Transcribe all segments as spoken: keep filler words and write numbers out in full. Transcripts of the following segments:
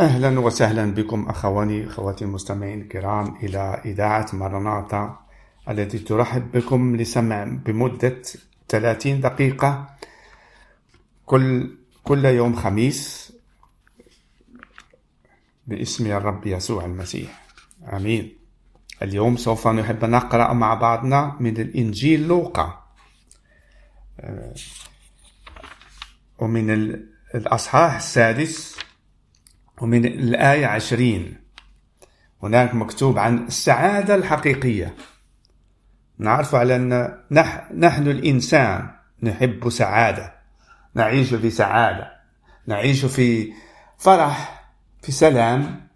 أهلا وسهلا بكم أخواني أخواتي المستمعين الكرام إلى إذاعة مرناثا التي ترحب بكم لسمع بمدة ثلاثين دقيقة كل كل يوم خميس باسم الرب يسوع المسيح. آمين. اليوم سوف نحب نقرأ مع بعضنا من الإنجيل لوقا ومن الأصحاح السادس ومن الآية عشرين. هناك مكتوب عن السعادة الحقيقية. نعرف على أن نحن الإنسان نحب سعادة، نعيش في سعادة، نعيش في فرح، في سلام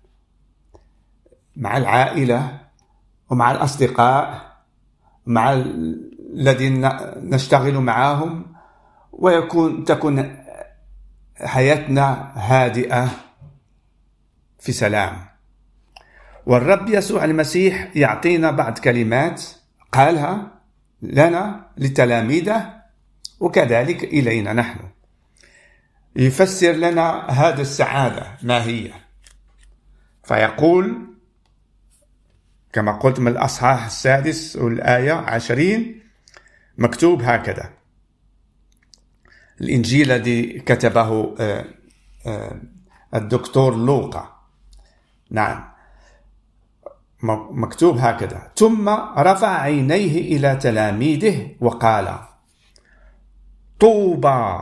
مع العائلة ومع الأصدقاء، مع الذين نشتغل معهم، ويكون تكون حياتنا هادئة في سلام. والرب يسوع المسيح يعطينا بعض كلمات قالها لنا لتلاميذه وكذلك إلينا نحن، يفسر لنا هذا السعادة ما هي. فيقول كما قلت من الأصحاح السادس والآية عشرين مكتوب هكذا. الإنجيل الذي كتبه الدكتور لوقا، نعم، مكتوب هكذا: ثم رفع عينيه إلى تلاميذه وقال: طوبى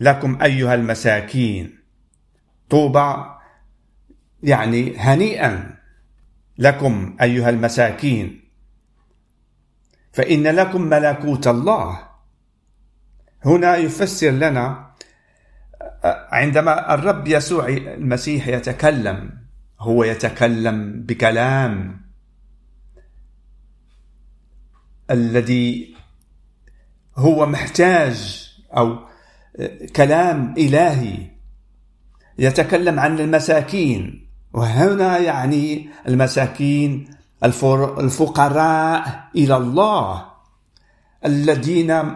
لكم أيها المساكين. طوبى يعني هنيئا لكم أيها المساكين، فإن لكم ملكوت الله. هنا يفسر لنا عندما الرب يسوع المسيح يتكلم، هو يتكلم بكلام الذي هو محتاج أو كلام إلهي، يتكلم عن المساكين، وهنا يعني المساكين الفقراء إلى الله الذين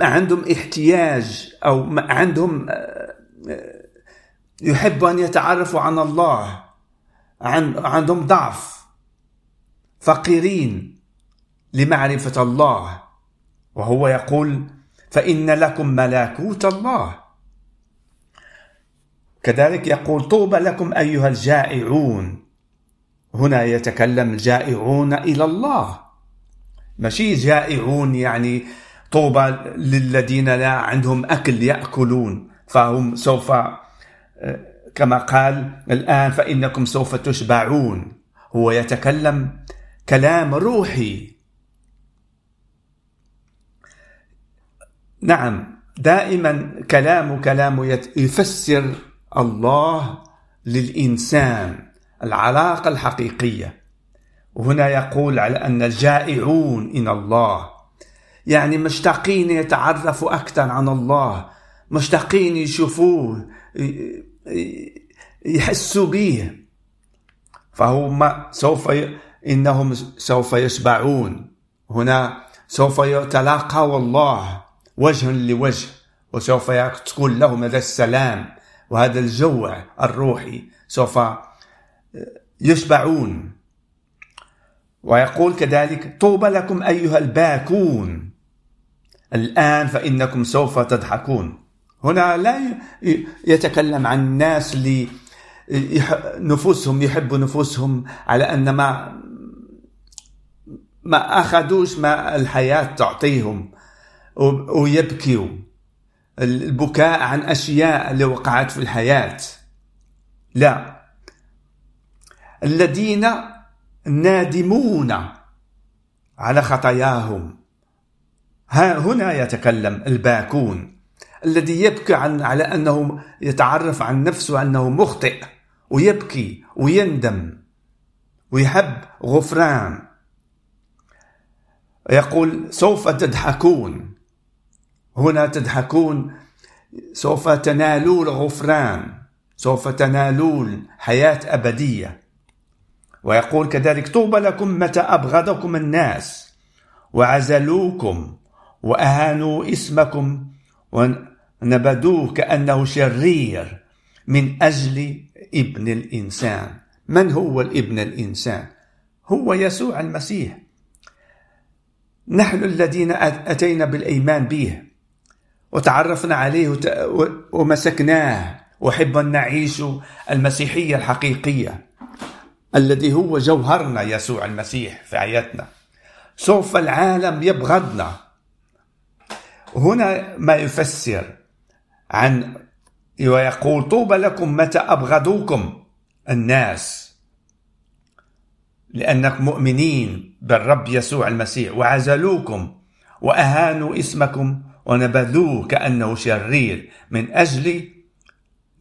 عندهم احتياج أو عندهم يحب أن يتعرفوا عن الله، عندهم ضعف، فقيرين لمعرفة الله. وهو يقول فإن لكم ملكوت الله. كذلك يقول طوبى لكم أيها الجائعون. هنا يتكلم الجائعون إلى الله، ماشي جائعون يعني طوبى للذين لا عندهم أكل يأكلون، فهم سوف كما قال الآن فإنكم سوف تشبعون. هو يتكلم كلام روحي. نعم، دائما كلامه كلامه يفسر الله للإنسان، العلاقة الحقيقية. وهنا يقول على أن الجائعون إلى الله يعني مشتاقين يتعرفوا أكثر عن الله، مشتاقين يشوفوه، يحسوا به، فهم سوف ي... إنهم سوف يشبعون. هنا سوف يتلاقوا الله وجها لوجه، وسوف تكون لهم هذا السلام وهذا الجوع الروحي، سوف يشبعون. ويقول كذلك طوبى لكم أيها الباكون. الآن فإنكم سوف تضحكون. هنا لا يتكلم عن الناس اللي نفوسهم يحبوا نفوسهم على أن ما ما أخذوش ما الحياة تعطيهم ويبكوا البكاء عن أشياء اللي وقعت في الحياة. لا، الذين نادمون على خطاياهم، ها هنا يتكلم الباكون الذي يبكي عن على أنه يتعرف عن نفسه أنه مخطئ، ويبكي ويندم ويحب غفران. يقول سوف تضحكون. هنا تضحكون سوف تنالوا الغفران، سوف تنالوا حياة أبدية. ويقول كذلك طوبى لكم متى أبغضكم الناس وعزلوكم وأهانوا اسمكم ونبذوه كأنه شرير من أجل ابن الإنسان. من هو الابن الإنسان؟ هو يسوع المسيح. نحن الذين أتينا بالإيمان به وتعرفنا عليه ومسكناه وحبنا نعيش المسيحية الحقيقية الذي هو جوهرنا يسوع المسيح في حياتنا. سوف العالم يبغضنا. هنا ما يفسر عن ويقول طوبى لكم متى أبغضوكم الناس لأنكم مؤمنين بالرب يسوع المسيح وعزلوكم وأهانوا اسمكم ونبذوه كأنه شرير من أجل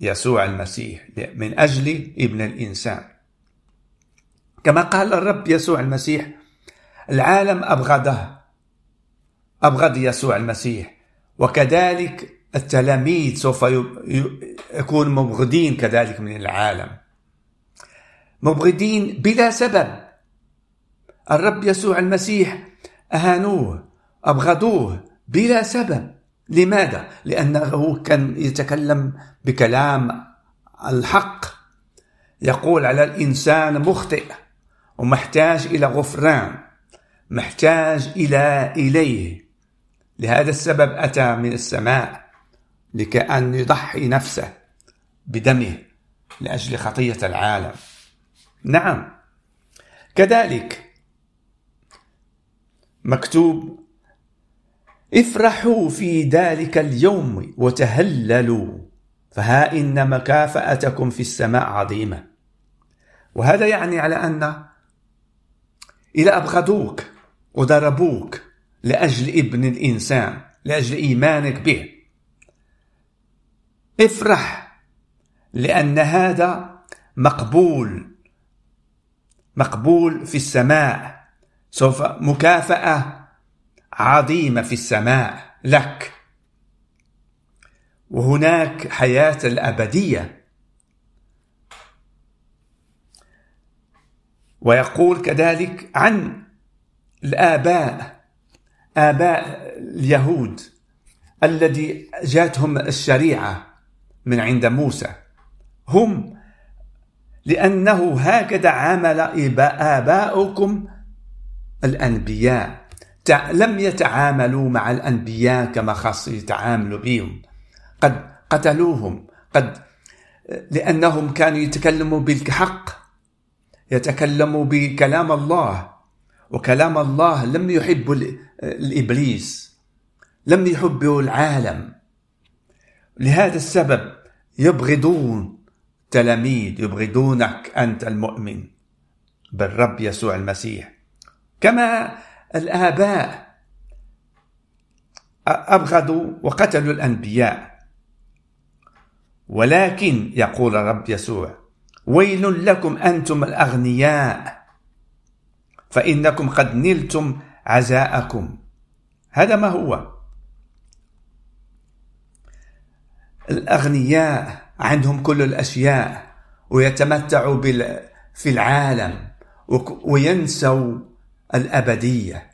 يسوع المسيح، من أجل ابن الإنسان. كما قال الرب يسوع المسيح العالم أبغضه، أبغض يسوع المسيح، وكذلك التلاميذ سوف يكون مبغضين كذلك من العالم، مبغضين بلا سبب. الرب يسوع المسيح أهانوه، أبغضوه بلا سبب. لماذا؟ لأنه كان يتكلم بكلام الحق، يقول على الإنسان مخطئ ومحتاج إلى غفران، محتاج إلى إليه. لهذا السبب أتى من السماء لكأن يضحي نفسه بدمه لأجل خطية العالم. نعم، كذلك مكتوب افرحوا في ذلك اليوم وتهللوا فها إن مكافأتكم في السماء عظيمة. وهذا يعني على أن إذا أبغضوك وضربوك لأجل ابن الإنسان، لأجل إيمانك به، افرح لأن هذا مقبول، مقبول في السماء. سوف مكافأة عظيمة في السماء لك، وهناك حياة الأبدية. ويقول كذلك عن الآباء، آباء اليهود الذي جاتهم الشريعة من عند موسى، هم لأنه هكذا عمل آباؤكم الأنبياء، لم يتعاملوا مع الأنبياء كما خاص يتعاملوا بهم، قد قتلوهم، قد لأنهم كانوا يتكلموا بالحق، يتكلموا بكلام الله، وكلام الله لم يحبوا الإبليس، لم يحبوا العالم. لهذا السبب يبغضون تلاميذ، يبغضونك أنت المؤمن بالرب يسوع المسيح. كما الآباء أبغضوا وقتلوا الأنبياء، ولكن يقول الرب يسوع ويل لكم أنتم الأغنياء فإنكم قد نلتم عزاءكم. هذا ما هو الأغنياء، عندهم كل الأشياء ويتمتعوا في العالم وينسوا الأبدية،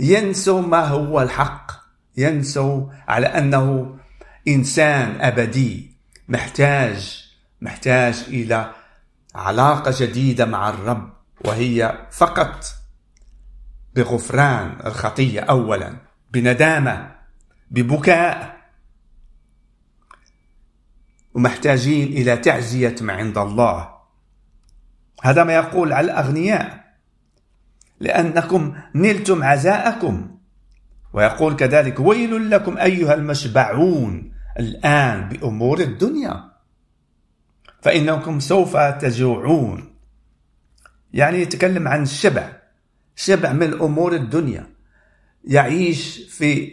ينسوا ما هو الحق، ينسوا على أنه إنسان أبدي محتاج محتاج إلى علاقة جديدة مع الرب، وهي فقط بغفران الخطية أولا، بندامة، ببكاء، ومحتاجين إلى تعزية ما عند الله. هذا ما يقول على الأغنياء لأنكم نلتم عزاءكم. ويقول كذلك ويل لكم أيها المشبعون الآن بأمور الدنيا فإنكم سوف تجوعون. يعني يتكلم عن الشبع، شبع من أمور الدنيا، يعيش في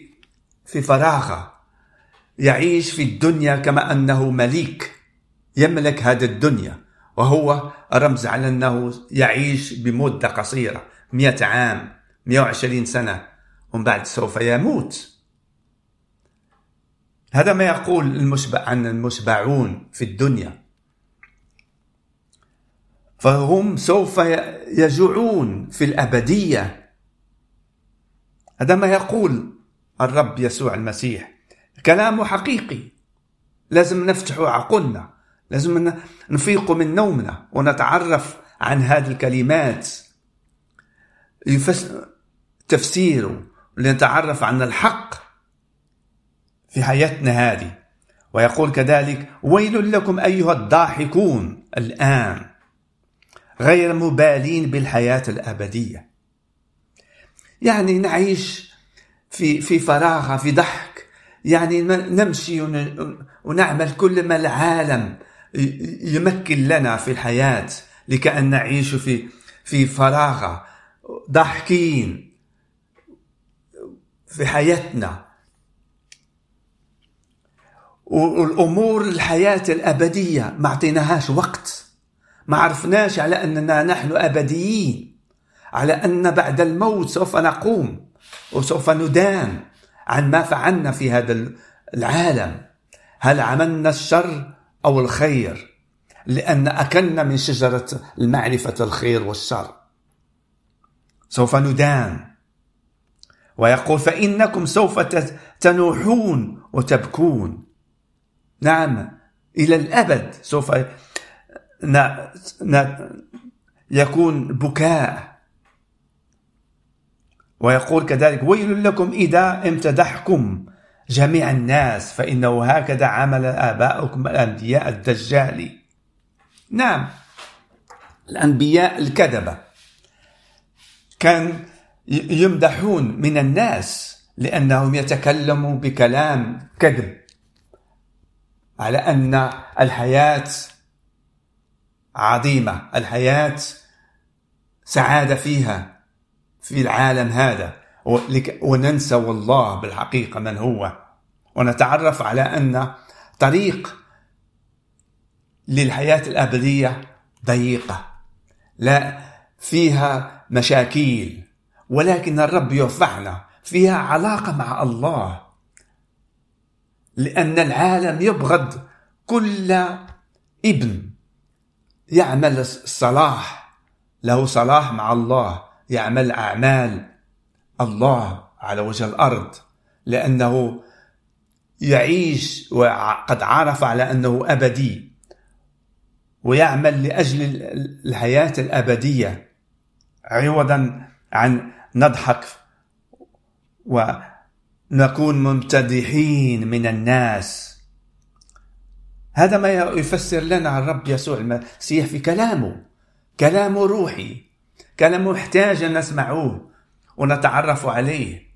في فراغة، يعيش في الدنيا كما أنه مليك، يملك هذا الدنيا، وهو رمز على أنه يعيش بمدة قصيرة، مئة عام، مئة وعشرين سنة، ومن بعد سوف يموت. هذا ما يقول المشبع عن المشبعون في الدنيا، فهم سوف يجوعون في الأبدية. هذا ما يقول الرب يسوع المسيح، كلامه حقيقي، لازم نفتح عقولنا، لازم أن نفيق من نومنا ونتعرف عن هذه الكلمات تفسيره لنتعرف عن الحق في حياتنا هذه. ويقول كذلك: ويل لكم أيها الضاحكون الآن غير مبالين بالحياة الأبدية. يعني نعيش في في فراغ، في ضحك، يعني نمشي ونعمل كل ما العالم يمكن لنا في الحياة لكأن نعيش في في فراغ، ضحكين في حياتنا. والأمور الحياة الأبدية ما عطيناهاش وقت، ما عرفناش على أننا نحن أبديين، على أن بعد الموت سوف نقوم وسوف ندان عن ما فعلنا في هذا العالم، هل عملنا الشر أو الخير، لأن أكلنا من شجرة المعرفة الخير والشر، سوف ندان. ويقول: فإنكم سوف تنوحون وتبكون. نعم، إلى الأبد سوف يكون بكاء. ويقول كذلك: ويل لكم إذا امتدحكم جميع الناس، فإنه هكذا عمل آباؤكم الأنبياء الدجالي. نعم، الأنبياء الكذبة كان يمدحون من الناس لأنهم يتكلموا بكلام كذب على أن الحياة عظيمة، الحياة سعادة فيها في العالم هذا، وننسى والله بالحقيقة من هو، ونتعرف على أن طريق للحياة الأبدية ضيقة لا فيها مشاكل، ولكن الرب يرفعنا فيها علاقة مع الله، لأن العالم يبغض كل ابن يعمل الصلاح، له صلاح مع الله، يعمل أعمال الله على وجه الأرض، لأنه يعيش وقد عرف على أنه أبدي ويعمل لأجل الحياة الأبدية عوضا عن نضحك ونكون ممتدحين من الناس. هذا ما يفسر لنا الرب يسوع المسيح في كلامه، كلامه روحي، كلامه محتاج أن نسمعوه ونتعرف عليه.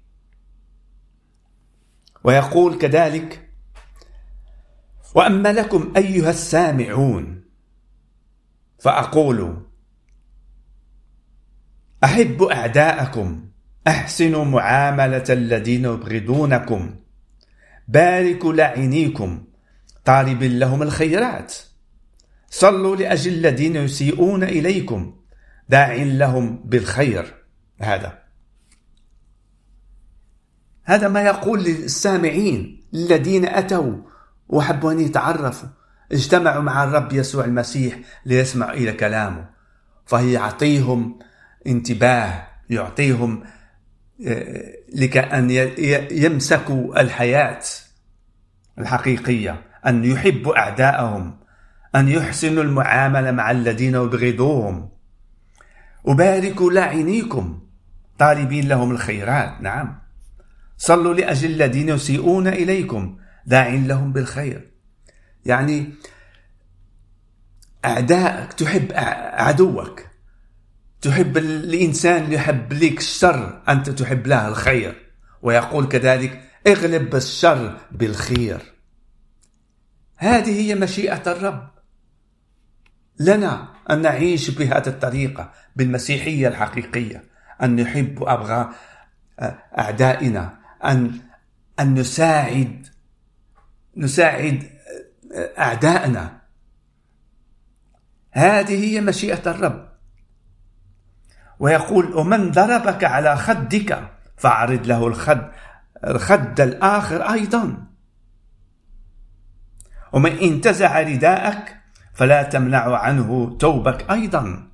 ويقول كذلك: وأما لكم أيها السامعون فأقول أحبوا أعداءكم، أحسنوا معاملة الذين يبغضونكم، باركوا لاعنيكم، طالبوا لهم الخيرات، صلوا لأجل الذين يسيئون إليكم، داعين لهم بالخير. هذا هذا ما يقول للسامعين الذين أتوا وحبوا أن يتعرفوا، اجتمعوا مع الرب يسوع المسيح ليسمعوا إلى كلامه، فيعطيهم انتباه، يعطيهم لكأن يمسكوا الحياة الحقيقية، أن يحبوا أعداءهم، أن يحسنوا المعاملة مع الذين يبغضوهم، وباركوا لاعنيكم طالبين لهم الخيرات. نعم، صلوا لأجل الذين يسيئون إليكم، داعين لهم بالخير. يعني أعدائك، تحب عدوك، تحب الإنسان اللي يحب لك الشر، أنت تحب له الخير. ويقول كذلك: اغلب الشر بالخير. هذه هي مشيئة الرب لنا، أن نعيش بهذه الطريقة بالمسيحية الحقيقية، أن نحب أبغى أعدائنا، أن أن نساعد نساعد أعدائنا. هذه هي مشيئة الرب. ويقول: ومن ضربك على خدك فاعرض له الخد الخد الآخر أيضا، ومن انتزع رداءك فلا تمنع عنه ثوبك أيضا،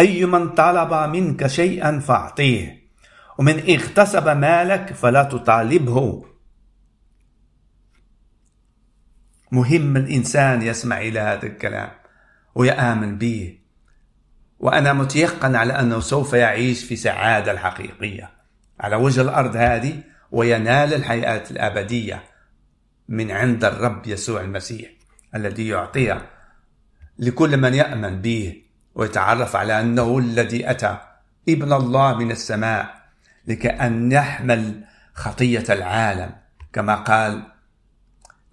أي من طلب منك شيئا فاعطيه، ومن اغتصب مالك فلا تطالبه. مهم الإنسان يسمع إلى هذا الكلام ويآمن به، وأنا متيقن على أنه سوف يعيش في سعادة الحقيقية على وجه الأرض هذه، وينال الحياة الأبدية من عند الرب يسوع المسيح الذي يعطيها لكل من يأمن به ويتعرف على أنه الذي أتى ابن الله من السماء لكأن يحمل خطية العالم، كما قال: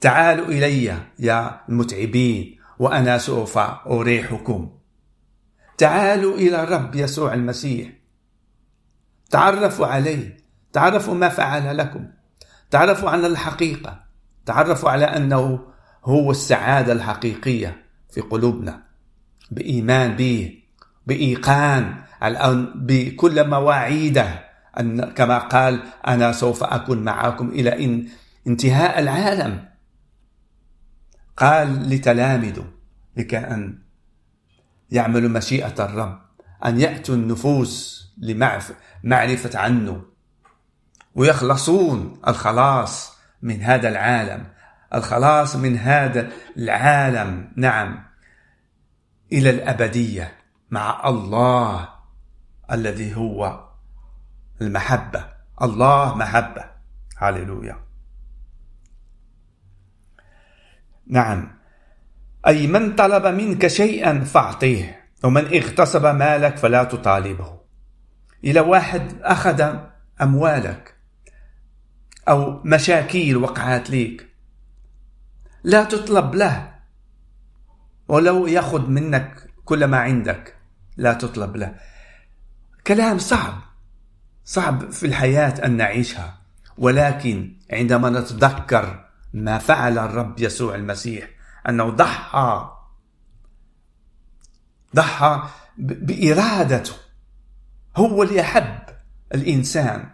تعالوا إلي يا المتعبين وأنا سوف أريحكم. تعالوا إلى الرب يسوع المسيح، تعرفوا عليه، تعرفوا ما فعل لكم، تعرفوا عن الحقيقة، تعرفوا على أنه هو السعادة الحقيقية في قلوبنا بإيمان به، بإيقان بكل مواعيده، أن كما قال: أنا سوف أكون معكم إلى إن انتهاء العالم. قال لتلاميذه لكأن يعملوا مشيئة الرب أن يأتوا النفوس لمعرفة عنه ويخلصون، الخلاص من هذا العالم، الخلاص من هذا العالم، نعم، إلى الأبدية مع الله الذي هو المحبة. الله محبة، هاليلويا. نعم، أي من طلب منك شيئا فاعطيه، ومن اغتصب مالك فلا تطالبه. إلى واحد أخذ أموالك أو مشاكيل وقعت ليك، لا تطلب له، ولو يأخذ منك كل ما عندك لا تطلب له. كلام صعب صعب في الحياة أن نعيشها، ولكن عندما نتذكر ما فعل الرب يسوع المسيح، أنه ضحى ضحى بإرادته، هو اللي يحب الإنسان،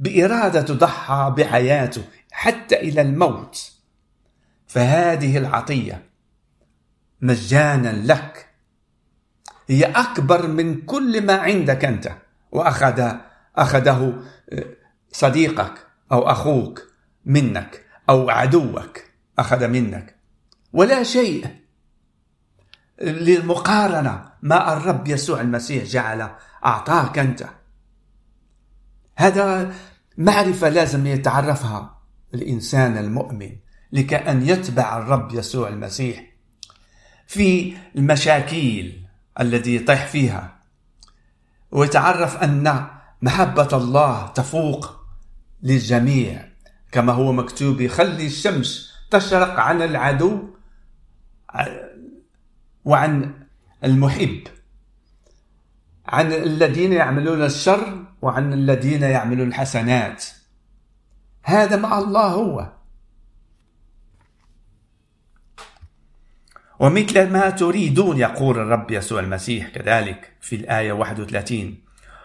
بإرادته ضحى بحياته حتى إلى الموت. فهذه العطية مجانا لك، هي أكبر من كل ما عندك أنت، وأخذ أخذه صديقك أو أخوك منك أو عدوك أخذ منك، ولا شيء للمقارنة ما الرب يسوع المسيح جعله أعطاك أنت. هذا معرفة لازم يتعرفها الإنسان المؤمن لكأن يتبع الرب يسوع المسيح في المشاكل التي يطيح فيها، ويتعرف أن محبة الله تفوق للجميع، كما هو مكتوب: خلي الشمس تشرق عن العدو وعن المحب، عن الذين يعملون الشر وعن الذين يعملون الحسنات. هذا مع الله هو. ومثل ما تريدون، يقول الرب يسوع المسيح كذلك في الآية واحد وثلاثين: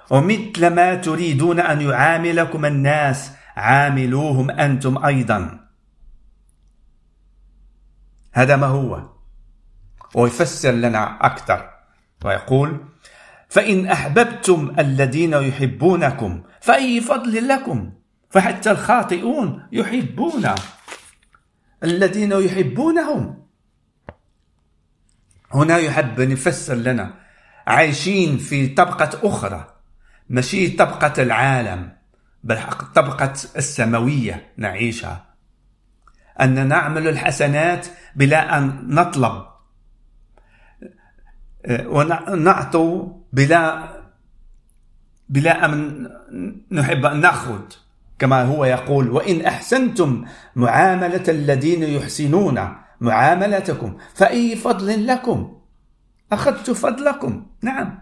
ومثل ما تريدون أن يعاملكم الناس عاملوهم أنتم أيضا. هذا ما هو. ويفسر لنا أكثر ويقول: فإن أحببتم الذين يحبونكم فأي فضل لكم، فحتى الخاطئون يحبون الذين يحبونهم. هنا يحب أن يفسر لنا عايشين في طبقة أخرى، ماشي طبقة العالم، بل طبقة السماوية نعيشها، أن نعمل الحسنات بلا أن نطلب، ونعطوا بلا بلا أن نحب أن نأخذ، كما هو يقول: وإن أحسنتم معاملة الذين يحسنون معاملتكم فأي فضل لكم، أخذت فضلكم. نعم،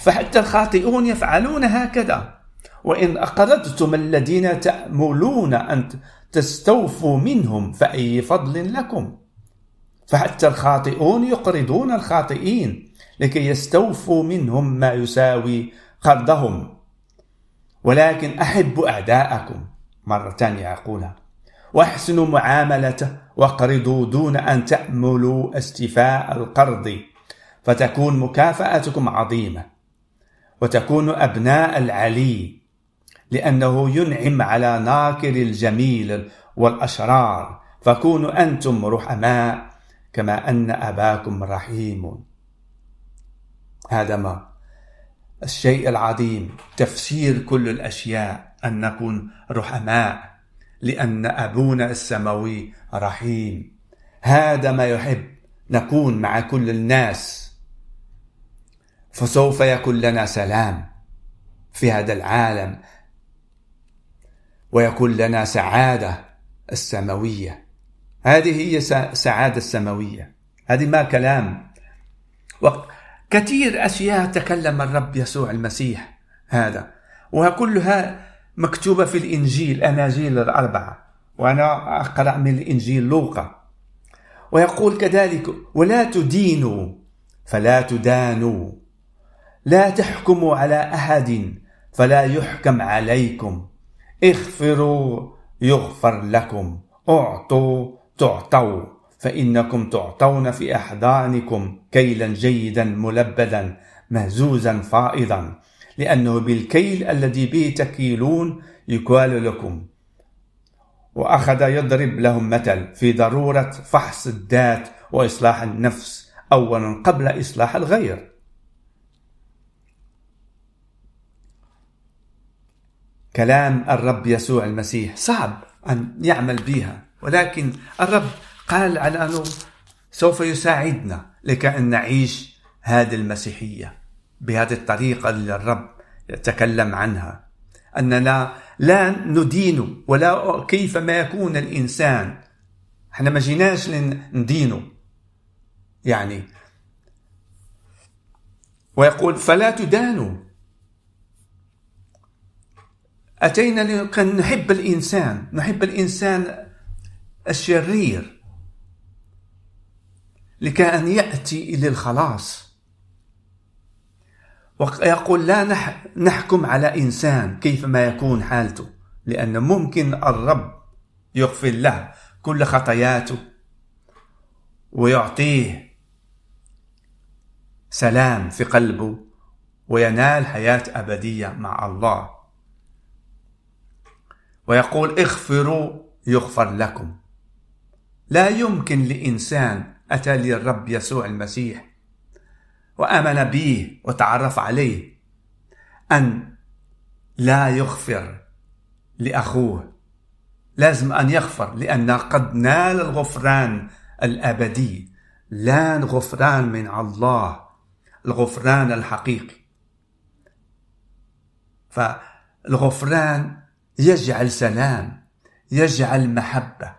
فحتى الخاطئون يفعلون هكذا. وإن أقرضتم الذين تأملون أن تستوفوا منهم فأي فضل لكم، فحتى الخاطئون يقرضون الخاطئين لكي يستوفوا منهم ما يساوي قرضهم. ولكن أحبوا أعداءكم، مرة تانية أقولها: واحسنوا معاملته واقرضوا دون أن تأملوا استيفاء القرض، فتكون مكافأتكم عظيمة، وتكونوا أبناء العلي، لأنه ينعم على ناكر الجميل والأشرار، فكونوا أنتم رحماء كما أن أباكم رحيم. هذا ما الشيء العظيم، تفسير كل الأشياء، أن نكون رحماء لأن أبونا السماوي رحيم. هذا ما يحب، نكون مع كل الناس، فسوف يكون لنا سلام في هذا العالم ويكون لنا سعادة السماوية. هذه هي سعادة السماوية. هذه ما كلام، وكثير أشياء تكلم الرب يسوع المسيح هذا، وكلها مكتوبة في الإنجيل، أناجيل الأربعة، وأنا أقرأ من الإنجيل لوقا. ويقول كذلك: ولا تدينوا فلا تدانوا، لا تحكموا على أحد فلا يحكم عليكم، اغفروا يغفر لكم، اعطوا تعطوا، فإنكم تعطون في أحضانكم كيلا جيدا ملبدا مهزوزا فائضا، لأنه بالكيل الذي به تكيلون يكال لكم. وأخذ يضرب لهم مثل في ضرورة فحص الذات وإصلاح النفس أولا قبل إصلاح الغير. كلام الرب يسوع المسيح صعب أن يعمل بها، ولكن الرب قال على أنه سوف يساعدنا لكي أن نعيش هذه المسيحية بهذه الطريقة اللي الرب يتكلم عنها، أننا لا ندين ولا كيف ما يكون الإنسان. احنا ما جيناش ندينه يعني. ويقول فلا تدانوا، أتينا لأن نحب الإنسان، نحب الإنسان الشرير لكأن يأتي إلى الخلاص. ويقول لا نحكم على إنسان كيفما يكون حالته، لأن ممكن الرب يغفر له كل خطاياته ويعطيه سلام في قلبه وينال حياة أبدية مع الله. ويقول اغفروا يغفر لكم. لا يمكن لإنسان أتى للرب يسوع المسيح وآمن به وتعرف عليه أن لا يغفر لأخوه، لازم أن يغفر، لأن قد نال الغفران الأبدي، لا غفران من الله، الغفران الحقيقي. فالغفران يجعل سلام، يجعل محبة،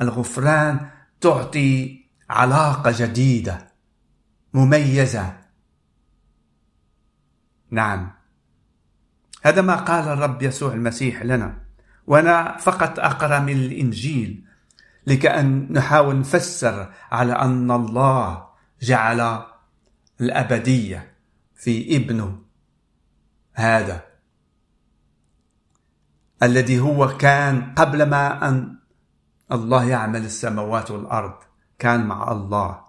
الغفران تعطي علاقة جديدة مميزة. نعم، هذا ما قال الرب يسوع المسيح لنا، وأنا فقط أقرأ من الإنجيل لكأن نحاول نفسر على أن الله جعل الأبدية في ابنه هذا الذي هو كان قبل ما أن الله يعمل السماوات والأرض، كان مع الله.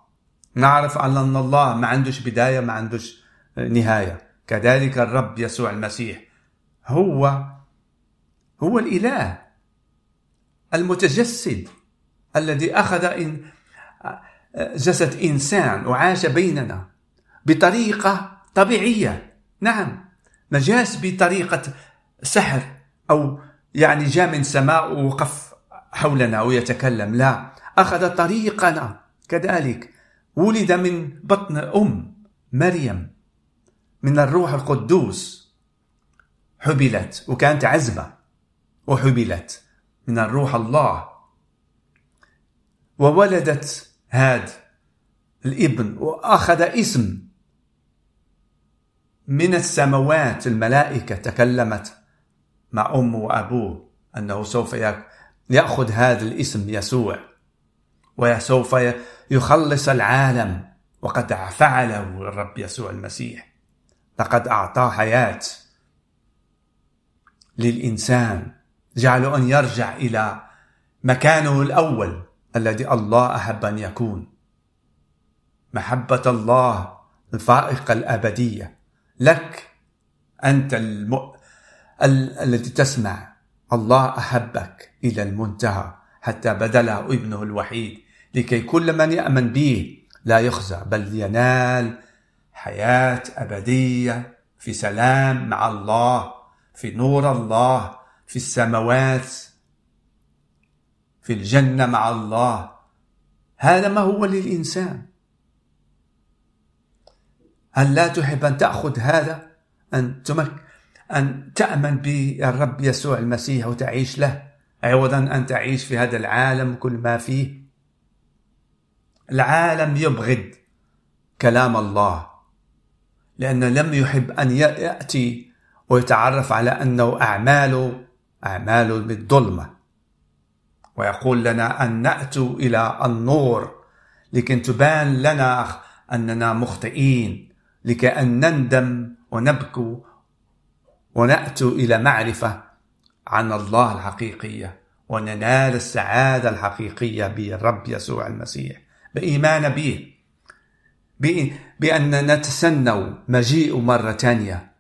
نعرف على أن الله ما عندوش بداية ما عندوش نهاية. كذلك الرب يسوع المسيح هو هو الإله المتجسد الذي أخذ جسد إنسان وعاش بيننا بطريقة طبيعية. نعم، ما جاش بطريقة سحر أو يعني جاء من سماء ووقف حولنا ويتكلم، لا، أخذ طريقنا. كذلك ولد من بطن أم مريم من الروح القدوس، حبلت وكانت عزبة وحبلت من الروح الله وولدت هذا الابن، وأخذ اسم من السماوات. الملائكة تكلمت مع أمه وأبوه أنه سوف يأخذ هذا الاسم يسوع وسوف يخلص العالم، وقد فعله الرب يسوع المسيح. لقد أعطى حياة للإنسان، جعله أن يرجع إلى مكانه الأول الذي الله أحب أن يكون، محبة الله الفائقة الأبدية لك أنت المؤمن الذي تسمع. الله أحبك إلى المنتهى، حتى بذل ابنه الوحيد لكي كل من يأمن به لا يخزى بل ينال حياة أبدية في سلام مع الله، في نور الله، في السماوات، في الجنة مع الله. هذا ما هو للإنسان. هل لا تحب أن تأخذ هذا، أن تمك أن تأمن بالرب يسوع المسيح وتعيش له عوضا أن تعيش في هذا العالم كل ما فيه؟ العالم يبغض كلام الله لأنه لم يحب أن يأتي ويتعرف على أنه أعماله أعماله بالظلمة، ويقول لنا أن نأتوا إلى النور لكن تبان لنا أننا مخطئين، لكأن نندم ونبكو ونأتوا إلى معرفة عن الله الحقيقية وننال السعادة الحقيقية بالرب يسوع المسيح، بإيمان به، بأن نتسنوا مجيء مرة تانية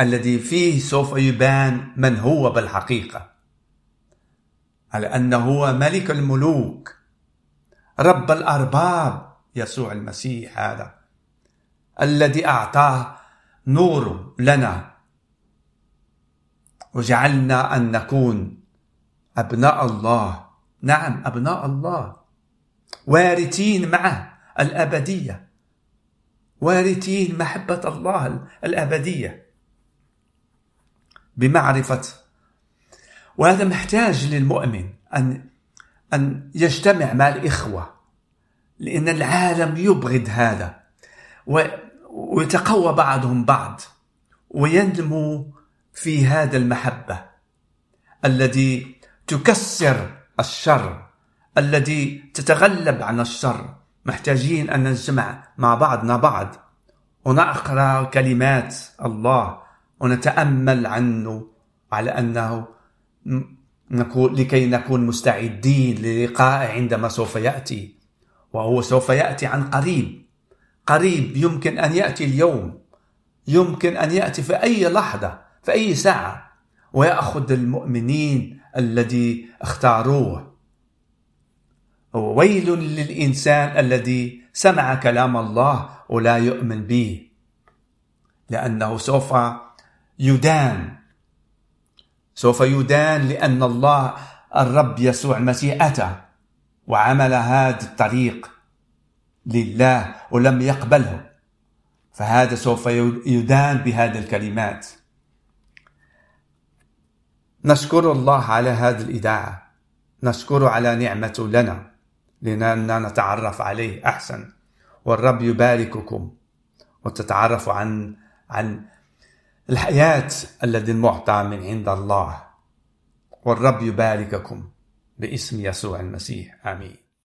الذي فيه سوف يبان من هو بالحقيقة، على أنه هو ملك الملوك، رب الأرباب، يسوع المسيح هذا الذي أعطاه نوره لنا وجعلنا أن نكون أبناء الله. نعم، أبناء الله، وارثين معه الأبدية، وارثين محبة الله الأبدية بمعرفة. وهذا محتاج للمؤمن أن أن يجتمع مع الإخوة، لأن العالم يبغض هذا ويتقوى بعضهم بعض وينمو في هذا المحبة الذي تكسر الشر، الذي تتغلب عن الشر. محتاجين أن نجمع مع بعضنا بعض ونقرأ كلمات الله ونتأمل عنه، على أنه نكون لكي نكون مستعدين للقاء عندما سوف يأتي، وهو سوف يأتي عن قريب. قريب يمكن أن يأتي اليوم، يمكن أن يأتي في أي لحظة، في أي ساعة، ويأخذ المؤمنين الذي اختاروه. ويل للإنسان الذي سمع كلام الله ولا يؤمن به، لأنه سوف يدان سوف يدان لأن الله الرب يسوع المسيح أتى وعمل هذا الطريق لله ولم يقبله، فهذا سوف يدان بهذه الكلمات. نشكر الله على هذه الإذاعة، نشكر على نعمته لنا لأننا نتعرف عليه أحسن. والرب يبارككم وتتعرفوا عن عن الحياة التي المعطى من عند الله، والرب يبارككم باسم يسوع المسيح. آمين.